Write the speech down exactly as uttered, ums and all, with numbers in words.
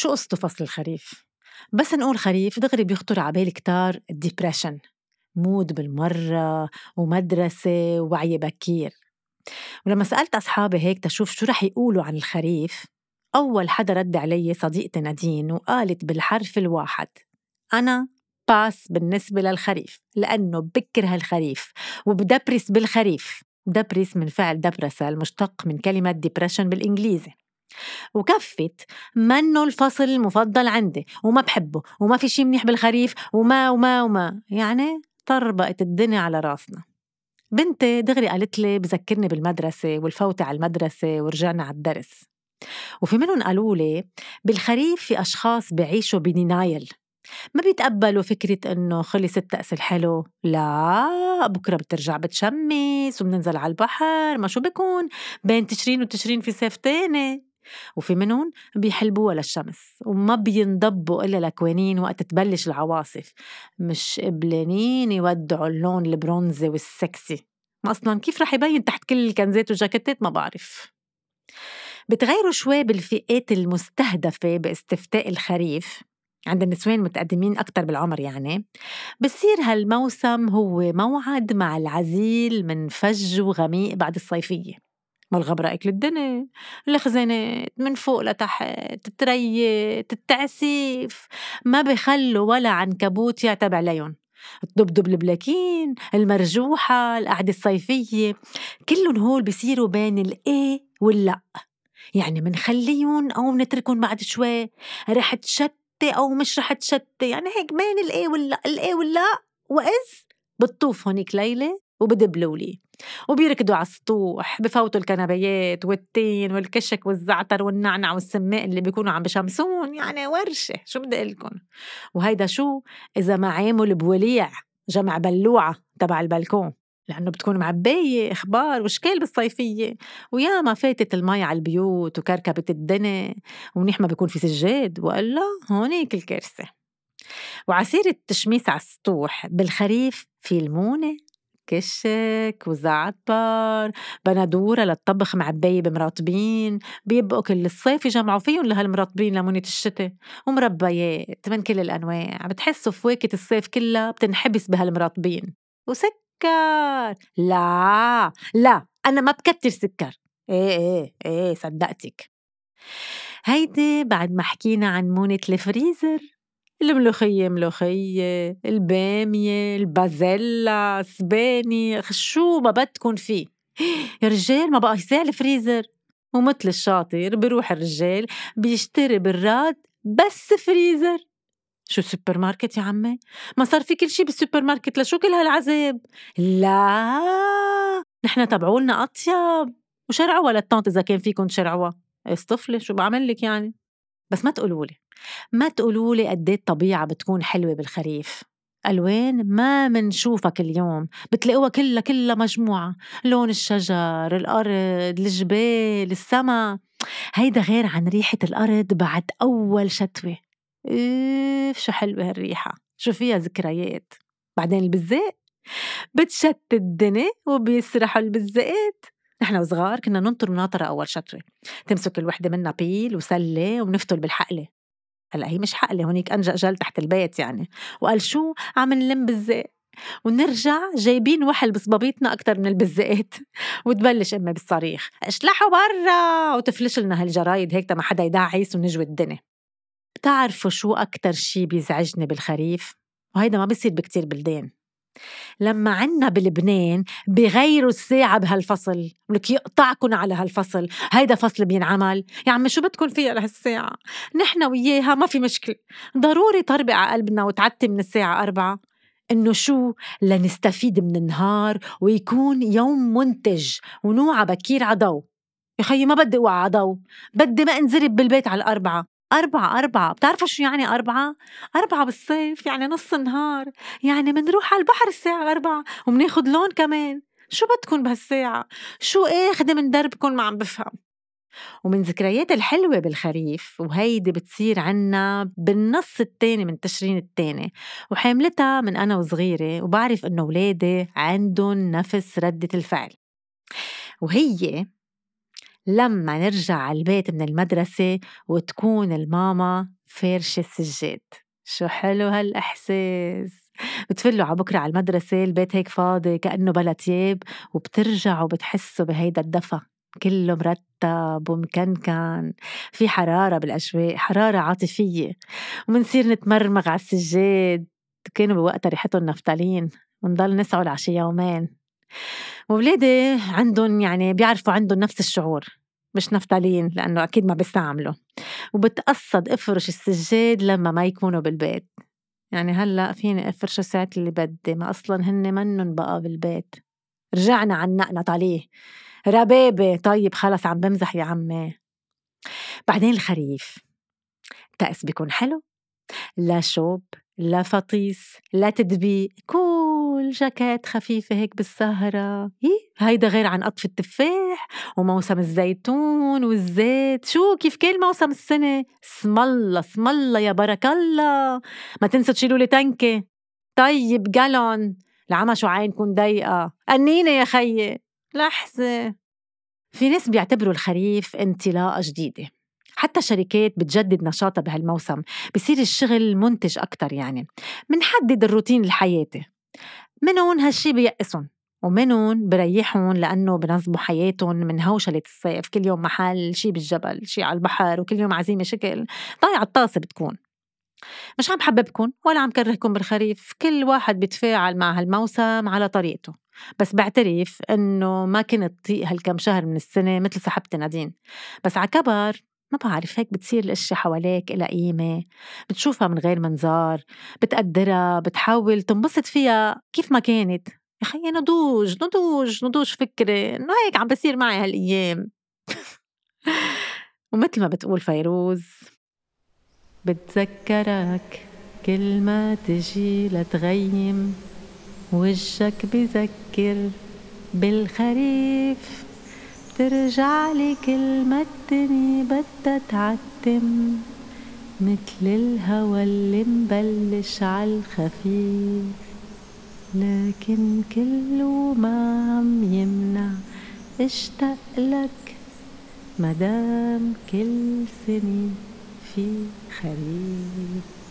شو قصته فصل الخريف؟ بس نقول خريف دغري بيخطر عبالي كتار الديبريشن، مود بالمرة ومدرسة ووعي بكير. ولما سألت أصحابي هيك تشوف شو رح يقولوا عن الخريف، أول حدا رد علي صديقتي نادين وقالت بالحرف الواحد أنا باس بالنسبة للخريف، لأنه بكره الخريف وبدبرس بالخريف. دبرس من فعل دبرسة المشتق من كلمة ديبريشن بالإنجليزي. وكفت منه الفصل المفضل عندي وما بحبه وما في شي منيح بالخريف وما وما وما يعني طربقت الدنيا على راسنا. بنتي دغري قالت لي بذكرني بالمدرسة والفوتة على المدرسة ورجعنا على الدرس. وفي منهم قالوا لي بالخريف في أشخاص بعيشوا بدينايل، ما بيتقبلوا فكرة أنه خلصت كأس الحلو، لا بكرة بترجع بتشمس وبننزل على البحر، ما شو بيكون بين تشرين وتشرين في صيف تاني. وفي منهم بيحلبوها للشمس وما بينضبوا إلا لكوانين وقت تبلش العواصف، مش قبلانين يودعوا اللون البرونزي والسكسي، ما أصلاً كيف رح يبين تحت كل الكنزات والجاكتات ما بعرف. بتغيروا شوي بالفئات المستهدفة باستفتاء الخريف عند النسوان المتقدمين أكتر بالعمر. يعني بصير هالموسم هو موعد مع العزيل من فج وغميق بعد الصيفية، ما الغبرة أكل الدنيا، الخزانات من فوق لتحت، التريات، التعسيف، ما بيخلوا ولا عنكبوت يعتب عليهم. الدبدب البلاكين، المرجوحة، القعدة الصيفية، كلهم هول بيصيروا بين الإيه واللأ، يعني منخليهم أو منتركهم بعد شوي، رح تشت أو مش رح تشتي، يعني هيك بين الإيه واللأ الإيه واللأ. وإذ بتطوف هونيك ليلة وبدبلولي وبيركضوا على السطوح، بفوتوا الكنبيات والتين والكشك والزعتر والنعنع والسماء اللي بيكونوا عم بشمسون، يعني ورشة شو بدي أقلكن. وهيدا شو إذا ما عامل بوليع جمع بلوعة تبع البلكون، لأنه بتكون معباية إخبار وشكال بالصيفية، ويا ما فاتت المي على البيوت وكركبة الدنيا ونحما بيكون في سجاد، وإلا هونيك الكارثة. وعسيرة التشميس على السطوح بالخريف في المونة، كشك وزعتر، بندورة للطبخ معباية بمرطبين بيبقوا كل الصيف يجمعوا فيهم لهالمرطبين لمونة الشتاء، ومربيات من كل الأنواع، بتحسوا فواكه الصيف كلها بتنحبس بهالمرطبين. وسك سكر، لا لا أنا ما بكتر سكر، إيه إيه إيه صدقتك. هيدي بعد ما حكينا عن مونة الفريزر، الملوخية ملوخية، البامية، البازيلا، سباني، شو ما بدكن فيه يا رجال ما بقى يساع الفريزر. ومثل الشاطر بيروح الرجال بيشتري بالراد بس فريزر. شو السوبر ماركت يا عمي؟ ما صار في كل شي بالسوبر ماركت، لشو كل هالعذاب؟ لا نحن تبعولنا أطيب وشرعوا للطنط، إذا كان فيكم شرعوا استفلة شو بعمل لك يعني. بس ما تقولولي ما تقولولي قديه الطبيعة بتكون حلوة بالخريف، ألوان ما منشوفها كل يوم، بتلاقوها كلها كلها مجموعة، لون الشجر، الأرض، الجبال، السما. هيدا غير عن ريحة الأرض بعد أول شتوة، إيه شو حلوة هالريحة، شو فيها ذكريات. بعدين البزاق بتشتت الدنيا وبيسرحوا البزاقات. نحن وصغار كنا ننطر مناطرة أول شتوة، تمسك الوحدة منا بيل وسلة وبنفتل بالحقلة. هلأ هي مش حقلة، هونيك أنجأ جل تحت البيت يعني، وقال شو عم نلم بزاق، ونرجع جايبين وحل بصبابيتنا أكتر من البزاقات. وتبلش أمي بالصريخ اشلحوا برا، وتفلش لنا هالجرايد هيك ما حدا يدعيس ونجوي الدنيا. بتعرفوا شو أكتر شي بيزعجني بالخريف؟ وهيدا ما بيصير بكتير بلدان، لما عنا بلبنان بغيروا الساعة بهالفصل، ولك يقطعكن على هالفصل، هيدا فصل بينعمل يا عمي شو بدكن فيه لهالساعة، نحنا وياها ما في مشكلة، ضروري طربق على قلبنا وتعتي من الساعة أربعة، إنه شو لنستفيد من النهار ويكون يوم منتج ونوع بكير عضو. يا خي ما بدي أوعى عضو، بدي ما انزرب بالبيت على الأربعة. أربعة أربعة بتعرفوا شو يعني أربعة؟ أربعة بالصيف يعني نص النهار، يعني منروح على البحر الساعة أربعة ومناخد لون كمان. شو بدكن بهالساعة؟ شو أخذ من دربكن؟ ما عم بفهم. ومن ذكريات الحلوة بالخريف، وهيدي بتصير عنا بالنص التاني من تشرين التاني، وحاملتها من أنا وصغيرة، وبعرف إنه ولادي عندهم نفس ردة الفعل، وهي لما نرجع على البيت من المدرسة وتكون الماما فارشة السجاد. شو حلو هالإحساس، بتفلوا على بكرة على المدرسة، البيت هيك فاضي كأنه بلا تياب، وبترجعوا بتحسوا بهيدا الدفى كله مرتب ومكنكن، في حرارة بالأجواء، حرارة عاطفية، ومنصير نتمرمغ على السجاد. كانوا بوقت ريحتهم نفتالين، ونضل نسعوا العشي يومين. وولادي عندهم يعني بيعرفوا عندهم نفس الشعور، مش نفتالين لأنه أكيد ما بيستعملوا، وبتقصد أفرش السجاد لما ما يكونوا بالبيت. يعني هلأ فيني أفرشه ساعة اللي بدي، ما أصلاً هن منن بقى بالبيت. رجعنا عنقنا طاليه ربابي، طيب خلص عم بمزح يا عمي. بعدين الخريف التأس بيكون حلو، لا شوب لا فطيس لا تدبيق، كل جاكات خفيفة هيك بالسهرة. هيدا غير عن قطف التفاح وموسم الزيتون والزيت. شو كيف كان موسم السنة، اسم الله اسم الله يا برك الله. ما تنسوا تشيلوا لي تنكة، طيب جالون العمى شو عينكم ضيقة، قنينة يا خيي لحظة. في ناس بيعتبروا الخريف انطلاقة جديدة، حتى شركات بتجدد نشاطها بهالموسم، بصير الشغل منتج أكتر. يعني منحدد الروتين الحياتي، منون هالشي بيقسون ومنون بريحون، لأنه بنظموا حياتهم من هوشلة الصيف، كل يوم محل شي بالجبل شي على البحر، وكل يوم عزيمة شكل طايع الطاسة. بتكون مش عم حببكن ولا عم كرهكن بالخريف، كل واحد بيتفاعل مع هالموسم على طريقته، بس بعترف أنه ما كنت طيق هالكم شهر من السنة مثل صاحبتي نادين. بس عكبر ما بعرف هيك بتصير الاشي حواليك إلى قيمة، بتشوفها من غير منظار، بتقدرها، بتحاول تنبسط فيها كيف ما كانت. يا خيي نضوج نضوج نضوج فكرة إنه هيك عم بصير معي هالأيام. ومثل ما بتقول فيروز، بتذكرك كل ما تجي لتغيم، وجهك بذكر بالخريف، ترجع لي كلمة الدنيا بدها تعتم، مثل الهوى اللي مبلش عالخفيف، لكن كله ما عم يمنع اشتاق لك مدام كل سنة في خريف.